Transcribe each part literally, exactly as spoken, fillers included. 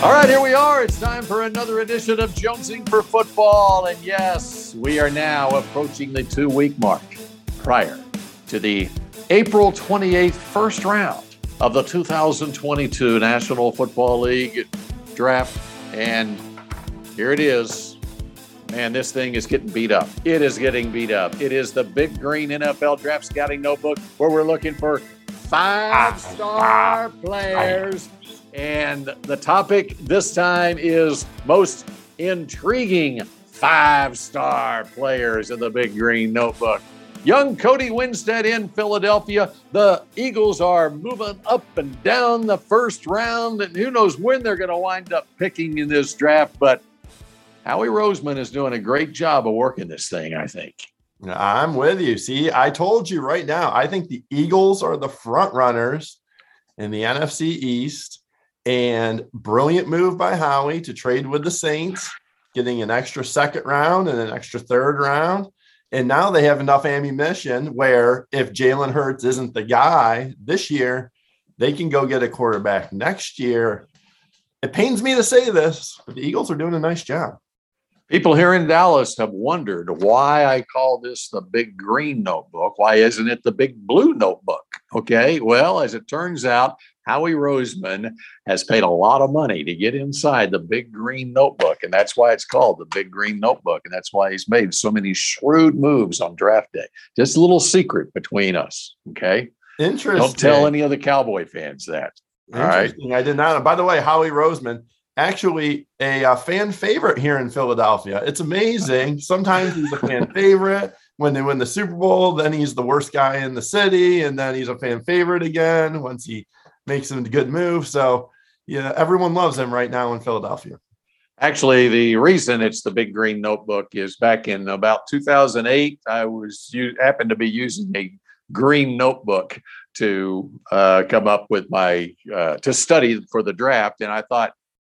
All right, here we are. It's time for another edition of Jonesing for Football. And yes, we are now approaching the two-week mark prior to the April twenty-eighth first round of the two thousand twenty-two National Football League draft. And here it is. Man, this thing is getting beat up. It is getting beat up. It is the Big Green N F L Draft Scouting Notebook, where we're looking for five-star players. And the topic this time is most intriguing five-star players in the Big Green Notebook. Young Cody Winstead in Philadelphia. The Eagles are moving up and down the first round, and who knows when they're going to wind up picking in this draft. But Howie Roseman is doing a great job of working this thing, I think. I'm with you. See, I told you right now, I think the Eagles are the front runners in the N F C East. And brilliant move by Howie to trade with the Saints, getting an extra second round and an extra third round. And now they have enough ammunition where if Jalen Hurts isn't the guy this year, they can go get a quarterback next year. It pains me to say this, but the Eagles are doing a nice job. People here in Dallas have wondered why I call this the Big Green Notebook. Why isn't it the Big Blue Notebook? Okay, well, as it turns out, Howie Roseman has paid a lot of money to get inside the Big Green Notebook, and that's why it's called the Big Green Notebook, and that's why he's made so many shrewd moves on draft day. Just a little secret between us, okay? Interesting. Don't tell any of the Cowboy fans that. All right. I did not. By the way, Howie Roseman, actually a, a fan favorite here in Philadelphia. It's amazing. Sometimes he's a fan favorite. When they win the Super Bowl, then he's the worst guy in the city, and then he's a fan favorite again once he makes a good move. So, yeah, everyone loves him right now in Philadelphia. Actually, the reason it's the Big Green Notebook is back in about two thousand eight, I was happened to be using a green notebook to uh, come up with my, uh, to study for the draft. And I thought,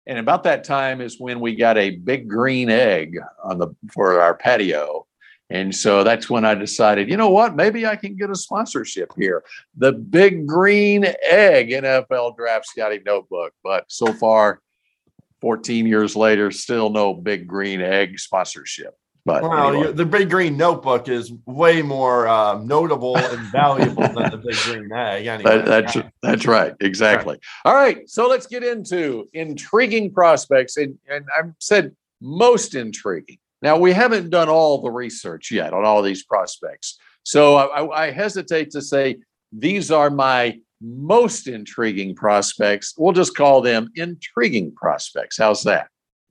and about that time is when we got a big green egg on the, for our patio. And so that's when I decided, you know what, maybe I can get a sponsorship here. The Big Green Egg N F L Draft Scouting Notebook. But so far, fourteen years later, still no Big Green Egg sponsorship. But wow, anyway. The Big Green Notebook is way more uh, notable and valuable than the Big Green Egg. Anyway. That, that's, that's right. Exactly. All right. All right. So let's get into intriguing prospects. And, and I've said most intriguing. Now, we haven't done all the research yet on all these prospects. So I, I hesitate to say these are my most intriguing prospects. We'll just call them intriguing prospects. How's that?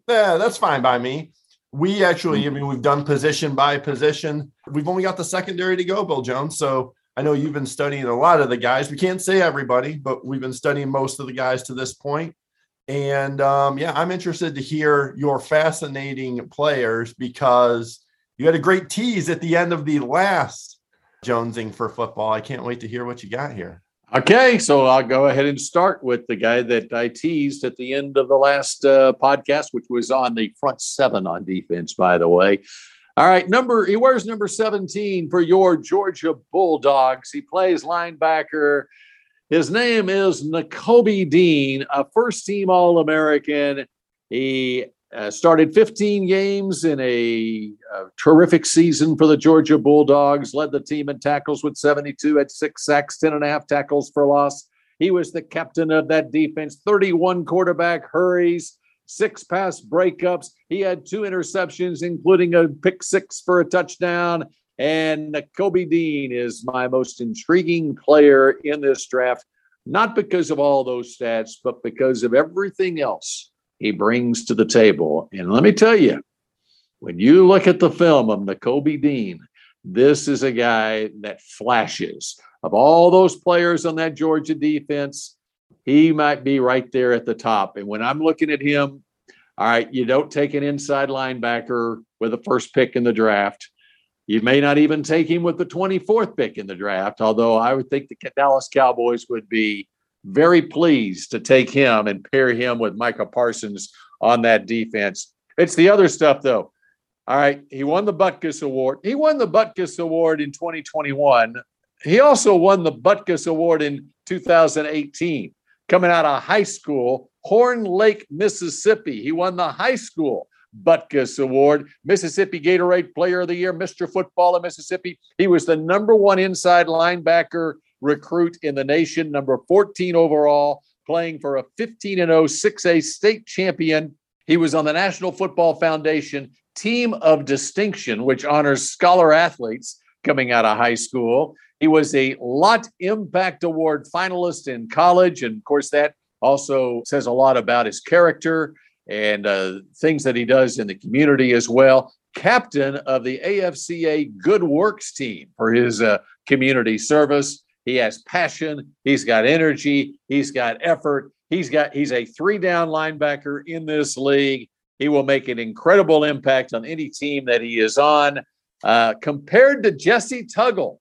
Yeah, that's fine by me. We actually, I mean, we've done position by position. We've only got the secondary to go, Bill Jones. So I know you've been studying a lot of the guys. We can't say everybody, but we've been studying most of the guys to this point. And um, yeah, I'm interested to hear your fascinating players because you had a great tease at the end of the last Jonesing for Football. I can't wait to hear what you got here. Okay, so I'll go ahead and start with the guy that I teased at the end of the last uh, podcast, which was on the front seven on defense, by the way. All right, number he wears number seventeen for your Georgia Bulldogs. He plays linebacker. His name is Nakobe Dean, a first-team All-American. He uh, started fifteen games in a, a terrific season for the Georgia Bulldogs, led the team in tackles with seventy-two, at six sacks, ten and a half tackles for loss. He was the captain of that defense, thirty-one quarterback hurries, six pass breakups. He had two interceptions, including a pick six for a touchdown. And Nakobe Dean is my most intriguing player in this draft, not because of all those stats, but because of everything else he brings to the table. And let me tell you, when you look at the film of Nakobe Dean, this is a guy that flashes. Of all those players on that Georgia defense, he might be right there at the top. And when I'm looking at him, all right, you don't take an inside linebacker with the first pick in the draft. You may not even take him with the twenty-fourth pick in the draft, although I would think the Dallas Cowboys would be very pleased to take him and pair him with Micah Parsons on that defense. It's the other stuff, though. All right, he won the Butkus Award. He won the Butkus Award in twenty twenty-one. He also won the Butkus Award in two thousand eighteen. Coming out of high school, Horn Lake, Mississippi. He won the high school Butkus Award, Mississippi Gatorade Player of the Year, Mister Football of Mississippi. He was the number one inside linebacker recruit in the nation, number fourteen overall, playing for a fifteen and oh six A state champion. He was on the National Football Foundation Team of Distinction, which honors scholar athletes coming out of high school. He was a Lot Impact Award finalist in college. And of course, that also says a lot about his character and uh, things that he does in the community as well. Captain of the A F C A Good Works team for his uh, community service. He has passion. He's got energy. He's got effort. He's got, he's a three-down linebacker in this league. He will make an incredible impact on any team that he is on, uh, compared to Jesse Tuggle,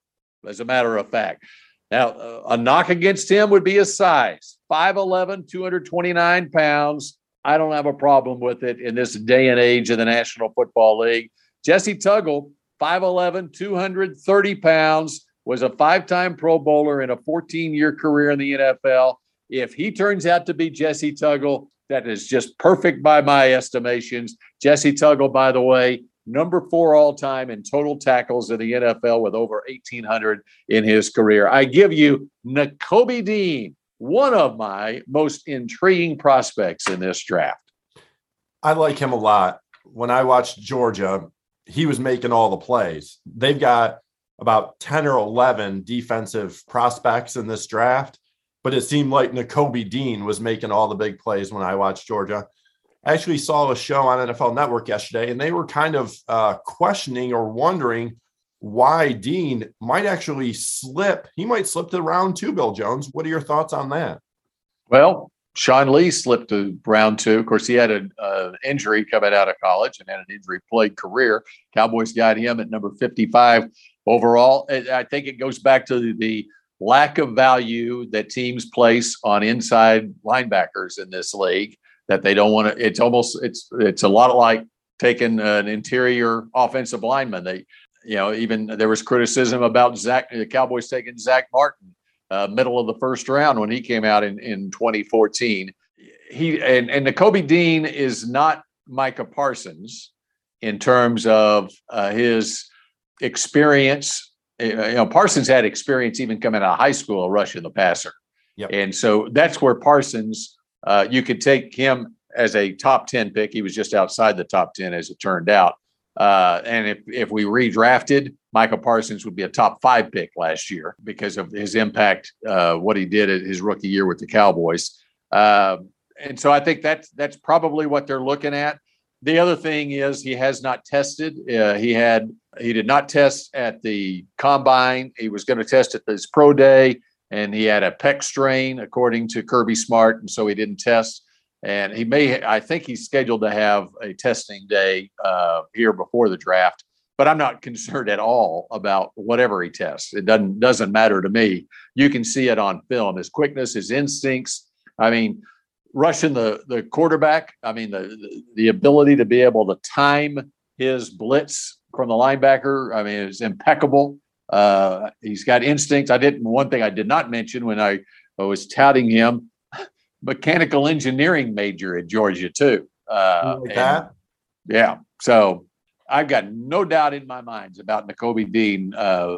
as a matter of fact. Now, uh, a knock against him would be his size, five eleven, two hundred twenty-nine pounds. I don't have a problem with it in this day and age in the National Football League. Jesse Tuggle, five eleven, two hundred thirty pounds, was a five-time Pro Bowler in a fourteen-year career in the N F L. If he turns out to be Jesse Tuggle, that is just perfect by my estimations. Jesse Tuggle, by the way, number four all-time in total tackles in the N F L with over eighteen hundred in his career. I give you Nakobe Dean, one of my most intriguing prospects in this draft. I like him a lot. When I watched Georgia, he was making all the plays. They've got about ten or eleven defensive prospects in this draft, but it seemed like Nakobe Dean was making all the big plays when I watched Georgia. I actually saw a show on N F L Network yesterday, and they were kind of uh, questioning or wondering why Dean might actually slip. He might slip to round two, Bill Jones. What are your thoughts on that? Well, Sean Lee slipped to round two. Of course, he had an uh, injury coming out of college and had an injury-plagued career. Cowboys got him at number fifty-five overall. I think it goes back to the lack of value that teams place on inside linebackers in this league, that they don't want to. It's almost, it's it's a lot like taking an interior offensive lineman. They, you know, even there was criticism about Zach, the Cowboys taking Zach Martin, uh, middle of the first round when he came out in, in twenty fourteen. He and, and Nakobe Dean is not Micah Parsons in terms of uh, his experience. You know, Parsons had experience even coming out of high school, rushing the passer. Yep. And so that's where Parsons, uh, you could take him as a top ten pick. He was just outside the top ten, as it turned out. Uh, and if, if we redrafted, Micah Parsons would be a top five pick last year because of his impact, uh, what he did at his rookie year with the Cowboys. Uh, and so I think that's, that's probably what they're looking at. The other thing is he has not tested. Uh, he had he did not test at the combine. He was going to test at this pro day, and he had a pec strain, according to Kirby Smart, and so he didn't test. And he may, I think he's scheduled to have a testing day uh, here before the draft. But I'm not concerned at all about whatever he tests. It doesn't doesn't matter to me. You can see it on film. His quickness, his instincts. I mean, rushing the, the quarterback, I mean, the the ability to be able to time his blitz from the linebacker, I mean, it's impeccable. Uh, he's got instincts. I didn't, one thing I did not mention when I, I was touting him, mechanical engineering major at Georgia too. Uh, like that? Yeah. So I've got no doubt in my mind about Nakobe Dean, uh,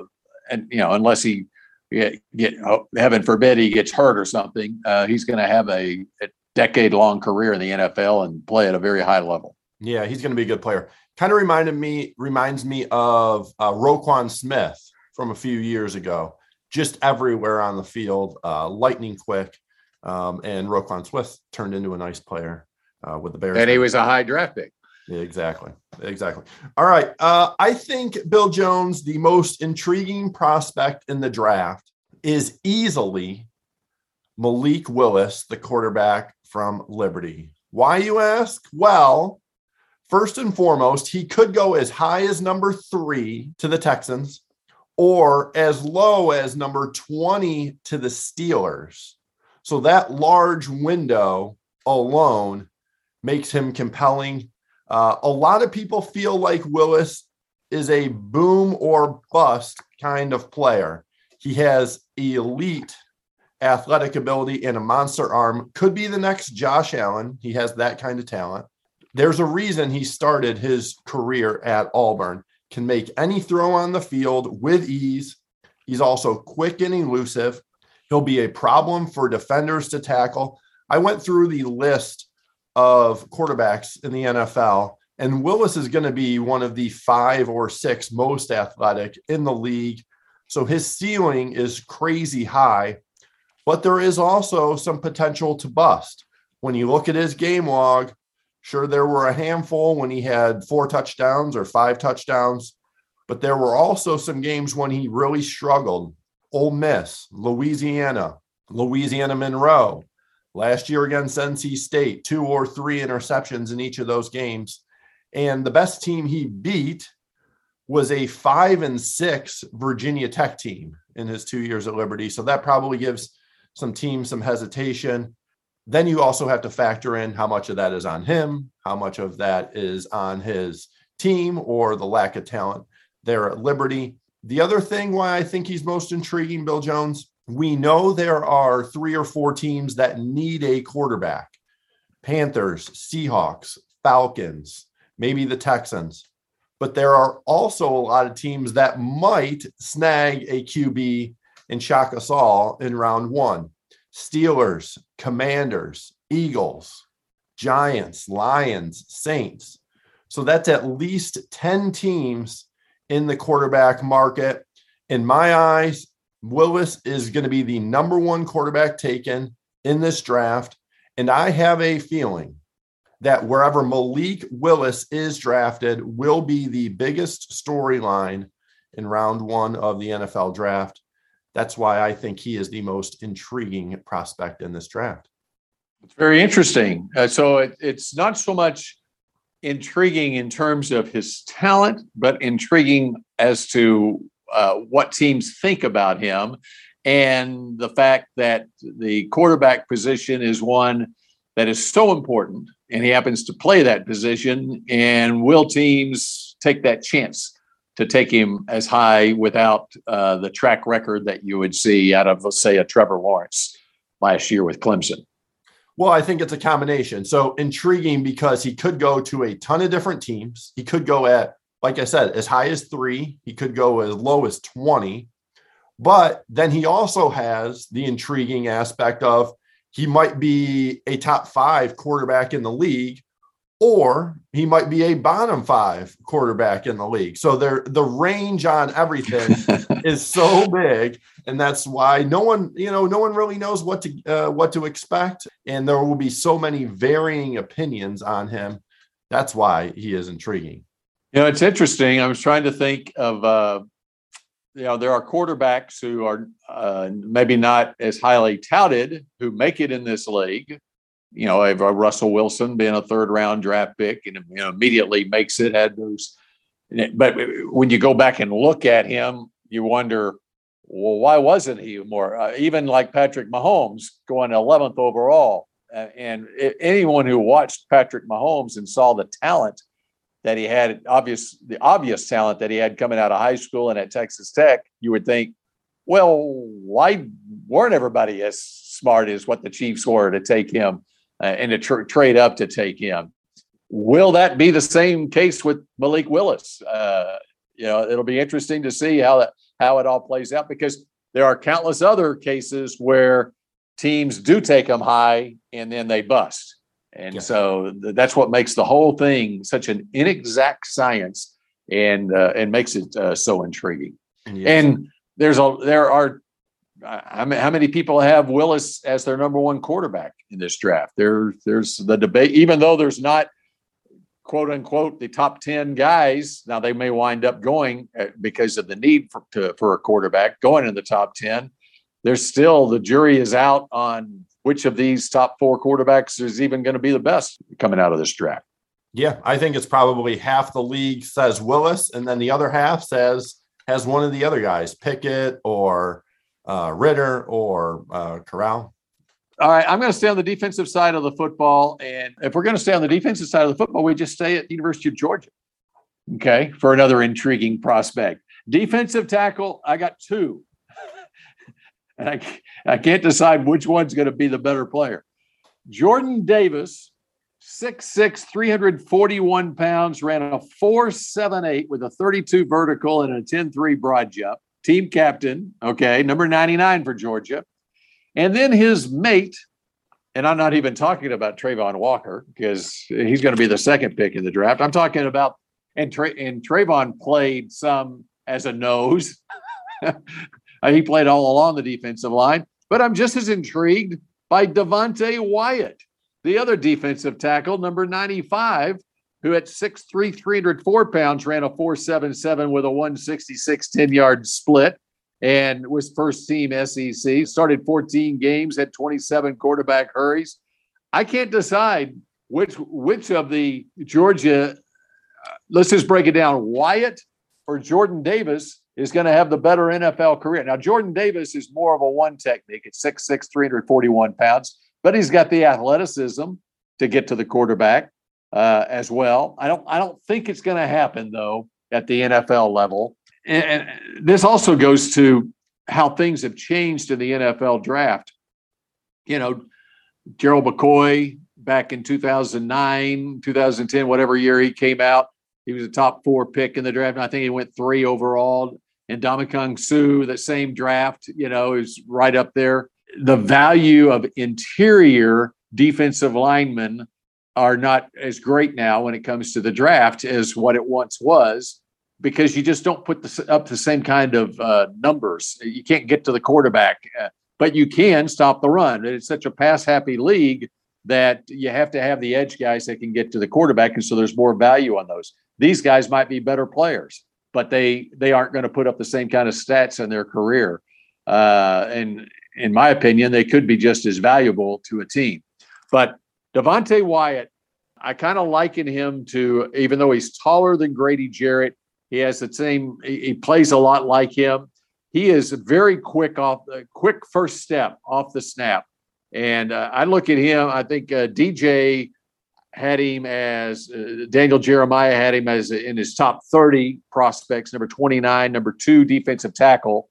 and you know, unless he get, get oh, heaven forbid he gets hurt or something, uh, he's going to have a, a decade-long career in the N F L and play at a very high level. Yeah, he's going to be a good player. Kind of reminded me, reminds me of uh, Roquan Smith from a few years ago. Just everywhere on the field, uh, lightning quick, um, and Roquan Smith turned into a nice player uh, with the Bears. And he was a high draft pick. Yeah, exactly, exactly. All right, uh, I think, Bill Jones, the most intriguing prospect in the draft is easily Malik Willis, the quarterback from Liberty. Why, you ask? Well, first and foremost, he could go as high as number three to the Texans or as low as number twenty to the Steelers. So that large window alone makes him compelling. Uh, a lot of people feel like Willis is a boom or bust kind of player. He has elite athletic ability, and a monster arm. Could be the next Josh Allen. He has that kind of talent. There's a reason he started his career at Auburn. Can make any throw on the field with ease. He's also quick and elusive. He'll be a problem for defenders to tackle. I went through the list of quarterbacks in the N F L, and Willis is going to be one of the five or six most athletic in the league. So his ceiling is crazy high, but there is also some potential to bust. When you look at his game log, sure, there were a handful when he had four touchdowns or five touchdowns, but there were also some games when he really struggled. Ole Miss, Louisiana, Louisiana Monroe. Last year against N C State, two or three interceptions in each of those games. And the best team he beat was a five and six Virginia Tech team in his two years at Liberty. So that probably gives some teams some hesitation. Then you also have to factor in how much of that is on him, how much of that is on his team, or the lack of talent there at Liberty. The other thing why I think he's most intriguing, Bill Jones, we know there are three or four teams that need a quarterback. Panthers, Seahawks, Falcons, maybe the Texans. But there are also a lot of teams that might snag a Q B and shock us all in round one. Steelers, Commanders, Eagles, Giants, Lions, Saints. So that's at least ten teams in the quarterback market. In my eyes, Willis is going to be the number one quarterback taken in this draft. And I have a feeling that wherever Malik Willis is drafted will be the biggest storyline in round one of the N F L draft. That's why I think he is the most intriguing prospect in this draft. It's very interesting. Uh, so it, it's not so much intriguing in terms of his talent, but intriguing as to uh, what teams think about him, and the fact that the quarterback position is one that is so important, and he happens to play that position, and will teams take that chance to take him as high without uh, the track record that you would see out of, let's say, a Trevor Lawrence last year with Clemson? Well, I think it's a combination. So intriguing because he could go to a ton of different teams. He could go at, like I said, as high as three. He could go as low as twenty. But then he also has the intriguing aspect of he might be a top five quarterback in the league, or he might be a bottom five quarterback in the league. So there, the range on everything is so big, and that's why no one, you know, no one really knows what to uh, what to expect, and there will be so many varying opinions on him. That's why he is intriguing. You know, it's interesting. I was trying to think of, uh, you know, there are quarterbacks who are uh, maybe not as highly touted who make it in this league. You know, Russell Wilson being a third round draft pick and, you know, immediately makes it, had those. But when you go back and look at him, you wonder, well, why wasn't he more? Uh, even like Patrick Mahomes going eleventh overall. Uh, and it, anyone who watched Patrick Mahomes and saw the talent that he had, obvious, the obvious talent that he had coming out of high school and at Texas Tech, you would think, well, why weren't everybody as smart as what the Chiefs were to take him? Uh, and to tr- trade up to take him. Will that be the same case with Malik Willis? Uh, you know, it'll be interesting to see how that, how it all plays out, because there are countless other cases where teams do take him high and then they bust. And yeah. so th- that's what makes the whole thing such an inexact science, and uh, and makes it uh, so intriguing. Yes. And there's a there are. I mean, how many people have Willis as their number one quarterback in this draft? There, there's the debate, even though there's not, quote unquote, the top ten guys. Now, they may wind up going because of the need for, to, for a quarterback going in the top ten. There's still, the jury is out on which of these top four quarterbacks is even going to be the best coming out of this draft. Yeah, I think it's probably half the league says Willis, and then the other half says has one of the other guys, Pickett or Uh, Ritter or uh, Corral. All right, I'm going to stay on the defensive side of the football. And if we're going to stay on the defensive side of the football, we just stay at the University of Georgia. Okay, for another intriguing prospect. Defensive tackle, I got two. and I, I can't decide which one's going to be the better player. Jordan Davis, six six, three hundred forty-one pounds, ran a four seven eight with a thirty-two vertical and a ten three broad jump. Team captain, okay, number ninety-nine for Georgia. And then his mate, and I'm not even talking about Trayvon Walker because he's going to be the second pick in the draft. I'm talking about, and, Tra- and Trayvon played some as a nose. He played all along the defensive line. But I'm just as intrigued by Devonte Wyatt, the other defensive tackle, number ninety-five, who at six three, three hundred four pounds, ran a four seven seven with a one sixty-six, ten-yard split and was first-team S E C, started fourteen games, had twenty-seven quarterback hurries. I can't decide which which of the Georgia – let's just break it down. Wyatt or Jordan Davis is going to have the better N F L career. Now, Jordan Davis is more of a one technique at six six, three hundred forty-one pounds, but he's got the athleticism to get to the quarterback uh, as well. I don't I don't think it's going to happen, though, at the N F L level. And this also goes to how things have changed in the N F L draft. You know, Gerald McCoy back in two thousand nine, two thousand ten, whatever year he came out, he was a top four pick in the draft. And I think he went three overall. And Ndamukong Suh, the same draft, you know, is right up there. The value of interior defensive linemen are not as great now when it comes to the draft as what it once was, because you just don't put the, up the same kind of uh, numbers. You can't get to the quarterback, uh, but you can stop the run. It's such a pass-happy league that you have to have the edge guys that can get to the quarterback, and so there's more value on those. These guys might be better players, but they they aren't going to put up the same kind of stats in their career. Uh, and in my opinion, they could be just as valuable to a team. But Devonte Wyatt, I kind of liken him to, even though he's taller than Grady Jarrett, he has the same. He plays a lot like him. He is very quick off, uh, quick first step off the snap. And uh, I look at him. I think uh, D J had him as uh, Daniel Jeremiah had him as in his top thirty prospects, number twenty-nine, number two defensive tackle,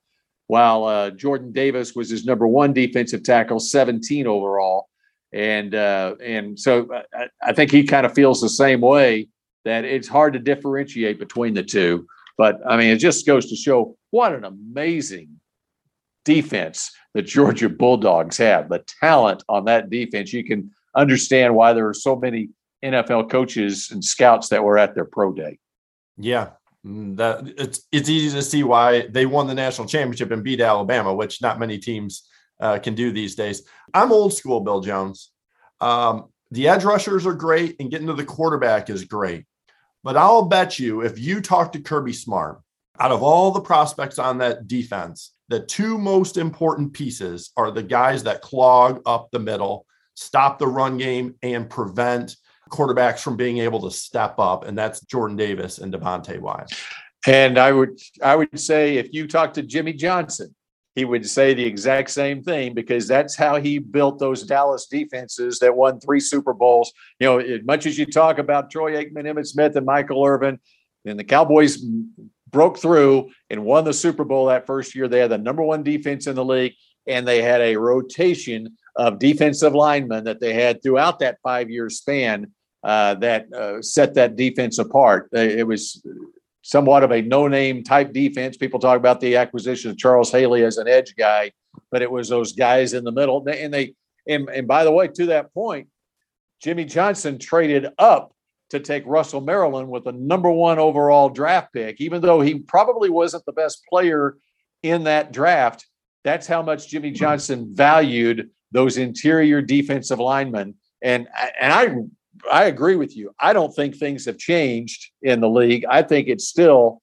while uh, Jordan Davis was his number one defensive tackle, seventeen overall. And uh, and so I, I think he kind of feels the same way, that it's hard to differentiate between the two. But, I mean, it just goes to show what an amazing defense the Georgia Bulldogs have. The talent on that defense, you can understand why there are so many N F L coaches and scouts that were at their pro day. Yeah, that, it's, it's easy to see why they won the national championship and beat Alabama, which not many teams uh, can do these days. I'm old school, Bill Jones. Um, the edge rushers are great, and getting to the quarterback is great. But I'll bet you, if you talk to Kirby Smart, out of all the prospects on that defense, the two most important pieces are the guys that clog up the middle, stop the run game, and prevent quarterbacks from being able to step up. And that's Jordan Davis and Devonte Wyatt. And I would, I would say if you talk to Jimmy Johnson, he would say the exact same thing, because that's how he built those Dallas defenses that won three Super Bowls. You know, as much as you talk about Troy Aikman, Emmitt Smith, and Michael Irvin, and the Cowboys broke through and won the Super Bowl that first year. They had the number one defense in the league, and they had a rotation of defensive linemen that they had throughout that five-year span uh, that uh, set that defense apart. It was somewhat of a no-name type defense. People talk about the acquisition of Charles Haley as an edge guy, but it was those guys in the middle. And they, and, and by the way, to that point, Jimmy Johnson traded up to take Russell Maryland with a number one overall draft pick, even though he probably wasn't the best player in that draft. That's how much Jimmy Johnson valued those interior defensive linemen. And and I, I agree with you. I don't think things have changed in the league. I think it's still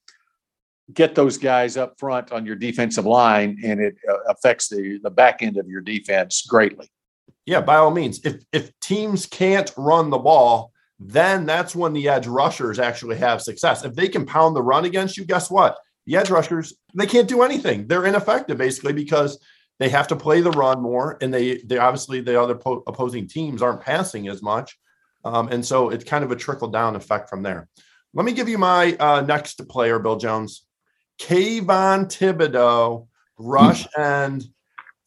get those guys up front on your defensive line, and it affects the, the back end of your defense greatly. Yeah, by all means. If if teams can't run the ball, then that's when the edge rushers actually have success. If they can pound the run against you, guess what? The edge rushers, they can't do anything. They're ineffective, basically, because they have to play the run more, and they, they obviously the other po- opposing teams aren't passing as much. Um, and so it's kind of a trickle-down effect from there. Let me give you my uh, next player, Bill Jones. Kayvon Thibodeau, rush end,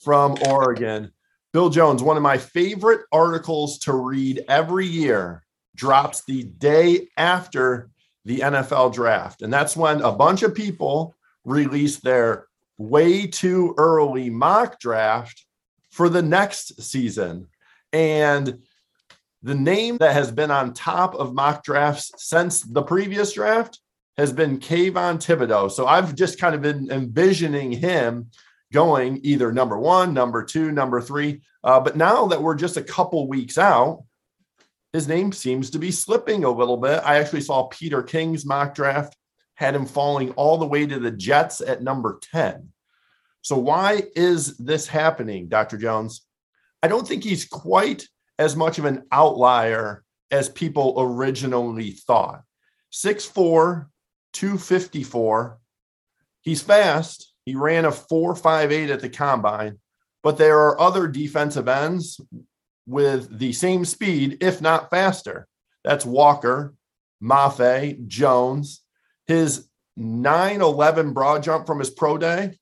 from Oregon. Bill Jones, one of my favorite articles to read every year, drops the day after the N F L draft. And that's when a bunch of people release their way too early mock draft for the next season. And the name that has been on top of mock drafts since the previous draft has been Kayvon Thibodeau. So I've just kind of been envisioning him going either number one, number two, number three. Uh, but now that we're just a couple weeks out, his name seems to be slipping a little bit. I actually saw Peter King's mock draft had him falling all the way to the Jets at number ten. So why is this happening, Doctor Jones? I don't think he's quite as much of an outlier as people originally thought. six four, two fifty-four. He's fast. He ran a four five eight at the combine, but there are other defensive ends with the same speed, if not faster. That's Walker, Mafe, Jones. His nine eleven broad jump from his pro day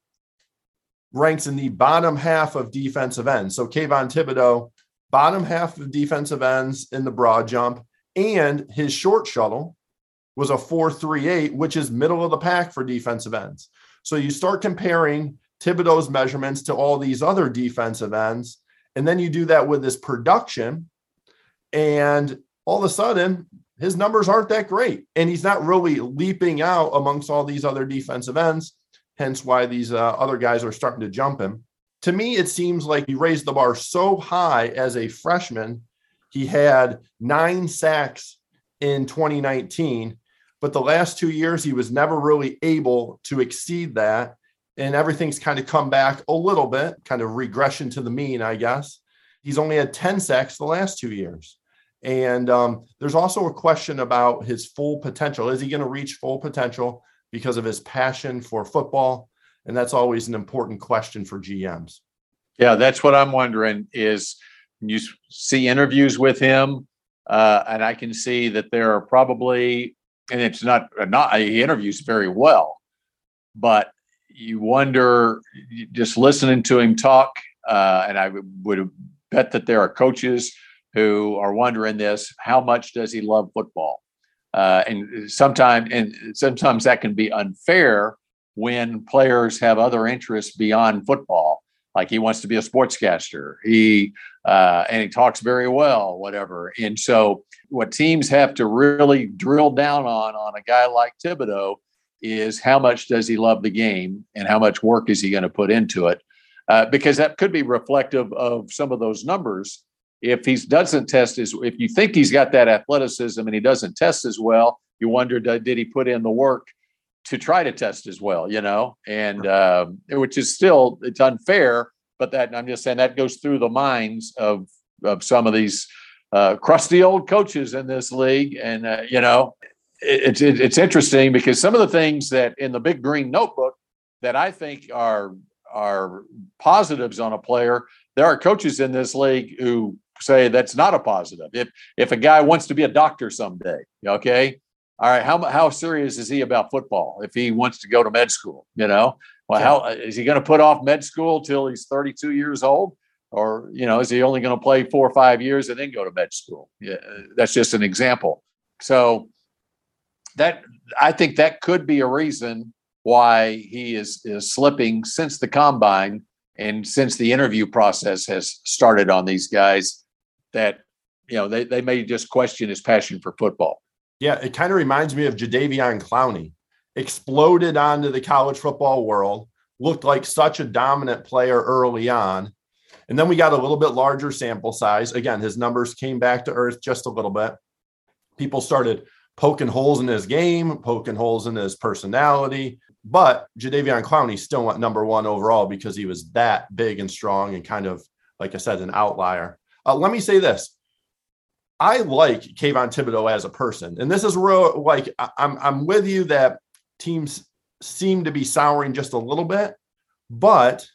ranks in the bottom half of defensive ends. So Kayvon Thibodeau, bottom half of defensive ends in the broad jump, and his short shuttle was a four three eight, which is middle of the pack for defensive ends. So you start comparing Thibodeau's measurements to all these other defensive ends, and then you do that with his production, and all of a sudden, his numbers aren't that great, and he's not really leaping out amongst all these other defensive ends, hence why these uh, other guys are starting to jump him. To me, it seems like he raised the bar so high as a freshman. He had nine sacks in twenty nineteen, but the last two years, he was never really able to exceed that. And everything's kind of come back a little bit, kind of regression to the mean, I guess. He's only had ten sacks the last two years. And um, there's also a question about his full potential. Is he going to reach full potential because of his passion for football? And that's always an important question for G Ms. Yeah, that's what I'm wondering is you see interviews with him, uh, and I can see that there are probably, and it's not, not he interviews very well, but you wonder, just listening to him talk, uh, and I would bet that there are coaches who are wondering this, how much does he love football? Uh, and sometimes, and sometimes that can be unfair when players have other interests beyond football, like he wants to be a sportscaster, he uh, and he talks very well, whatever. And so what teams have to really drill down on, on a guy like Thibodeau is how much does he love the game and how much work is he going to put into it? Uh, because that could be reflective of some of those numbers. If he doesn't test his, if you think he's got that athleticism and he doesn't test as well, you wonder, did he put in the work to try to test as well, you know, and uh, which is still, it's unfair, but that, I'm just saying that goes through the minds of, of some of these uh, crusty old coaches in this league. And, uh, you know, it, it, it's interesting because some of the things that in the Big Green Notebook that I think are, are positives on a player, there are coaches in this league who say that's not a positive. If, if a guy wants to be a doctor someday, okay, all right, how how serious is he about football if he wants to go to med school, you know? Well, how is he going to put off med school till he's thirty-two years old? Or, you know, is he only going to play four or five years and then go to med school? Yeah, that's just an example. So that I think that could be a reason why he is, is slipping since the combine and since the interview process has started on these guys that, you know, they, they may just question his passion for football. Yeah, it kind of reminds me of Jadeveon Clowney. Exploded onto the college football world, looked like such a dominant player early on. And then we got a little bit larger sample size. Again, his numbers came back to earth just a little bit. People started poking holes in his game, poking holes in his personality. But Jadeveon Clowney still went number one overall because he was that big and strong and kind of, like I said, an outlier. Uh, let me say this. I like Kayvon Thibodeau as a person. And this is real, like, I'm I'm with you that teams seem to be souring just a little bit, but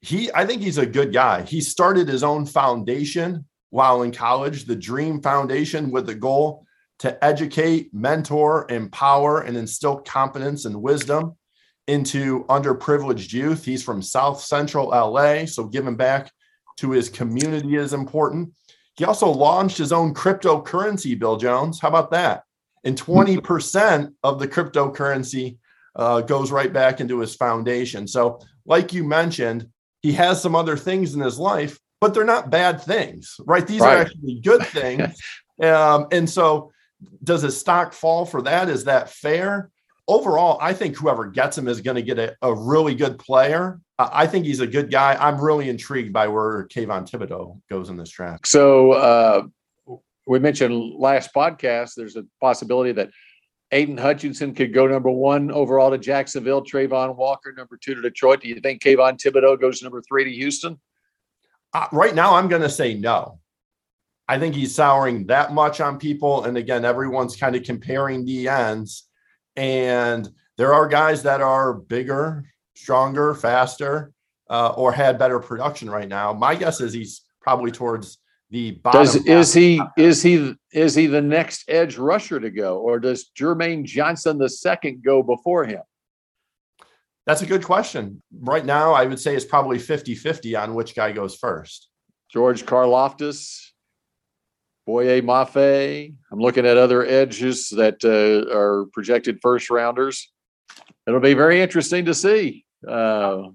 he, I think he's a good guy. He started his own foundation while in college, the Dream Foundation, with the goal to educate, mentor, empower, and instill competence and wisdom into underprivileged youth. He's from South Central L A, so giving back to his community is important. He also launched his own cryptocurrency, Bill Jones. How about that? And twenty percent of the cryptocurrency uh, goes right back into his foundation. So like you mentioned, he has some other things in his life, but they're not bad things, right? These right. are actually good things. um, and so does his stock fall for that? Is that fair? Overall, I think whoever gets him is going to get a, a really good player. Uh, I think he's a good guy. I'm really intrigued by where Kayvon Thibodeau goes in this draft. So uh, we mentioned last podcast, there's a possibility that Aiden Hutchinson could go number one overall to Jacksonville, Trayvon Walker number two to Detroit. Do you think Kayvon Thibodeau goes number three to Houston? Uh, right now, I'm going to say no. I think he's souring that much on people. And again, everyone's kind of comparing the ends. And there are guys that are bigger, stronger, faster, uh, or had better production right now. My guess is he's probably towards the bottom. Does, is he is he is he the next edge rusher to go, or does Jermaine Johnson the Second go before him? That's a good question. Right now, I would say it's probably fifty-fifty on which guy goes first. George Karloftis, Boye Mafe. I'm looking at other edges that uh, are projected first rounders. It'll be very interesting to see. Uh,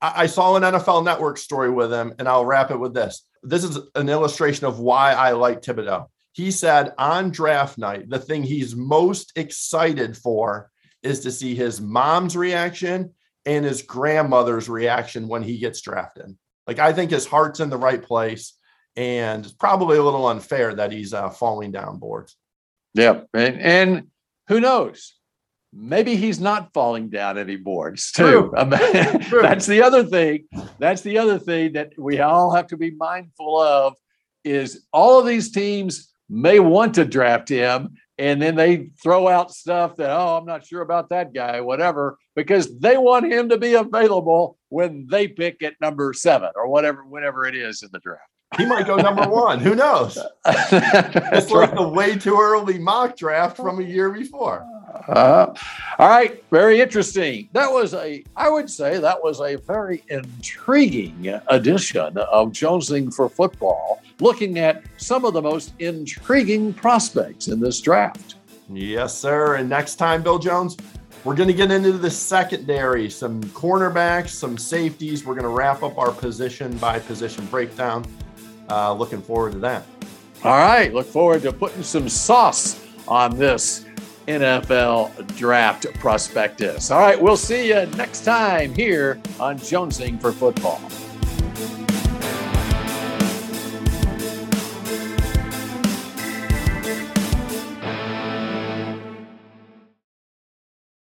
I-, I saw an N F L Network story with him, and I'll wrap it with this. This is an illustration of why I like Thibodeau. He said on draft night, the thing he's most excited for is to see his mom's reaction and his grandmother's reaction when he gets drafted. Like, I think his heart's in the right place, and it's probably a little unfair that he's uh, falling down boards. Yeah. And, and who knows? Maybe he's not falling down any boards too. I mean, that's the other thing. That's the other thing that we all have to be mindful of is all of these teams may want to draft him, and then they throw out stuff that, oh, I'm not sure about that guy, whatever, because they want him to be available when they pick at number seven or whatever, whatever it is in the draft. He might go number one. Who knows? It's like right. a way too early mock draft from a year before. Uh, all right. Very interesting. That was a, I would say that was a very intriguing edition of Jonesing for Football, looking at some of the most intriguing prospects in this draft. Yes, sir. And next time, Bill Jones, we're going to get into the secondary, some cornerbacks, some safeties. We're going to wrap up our position by position breakdown. Uh, looking forward to that. All right. Look forward to putting some sauce on this N F L draft prospectus. All right. We'll see you next time here on Jonesing for Football.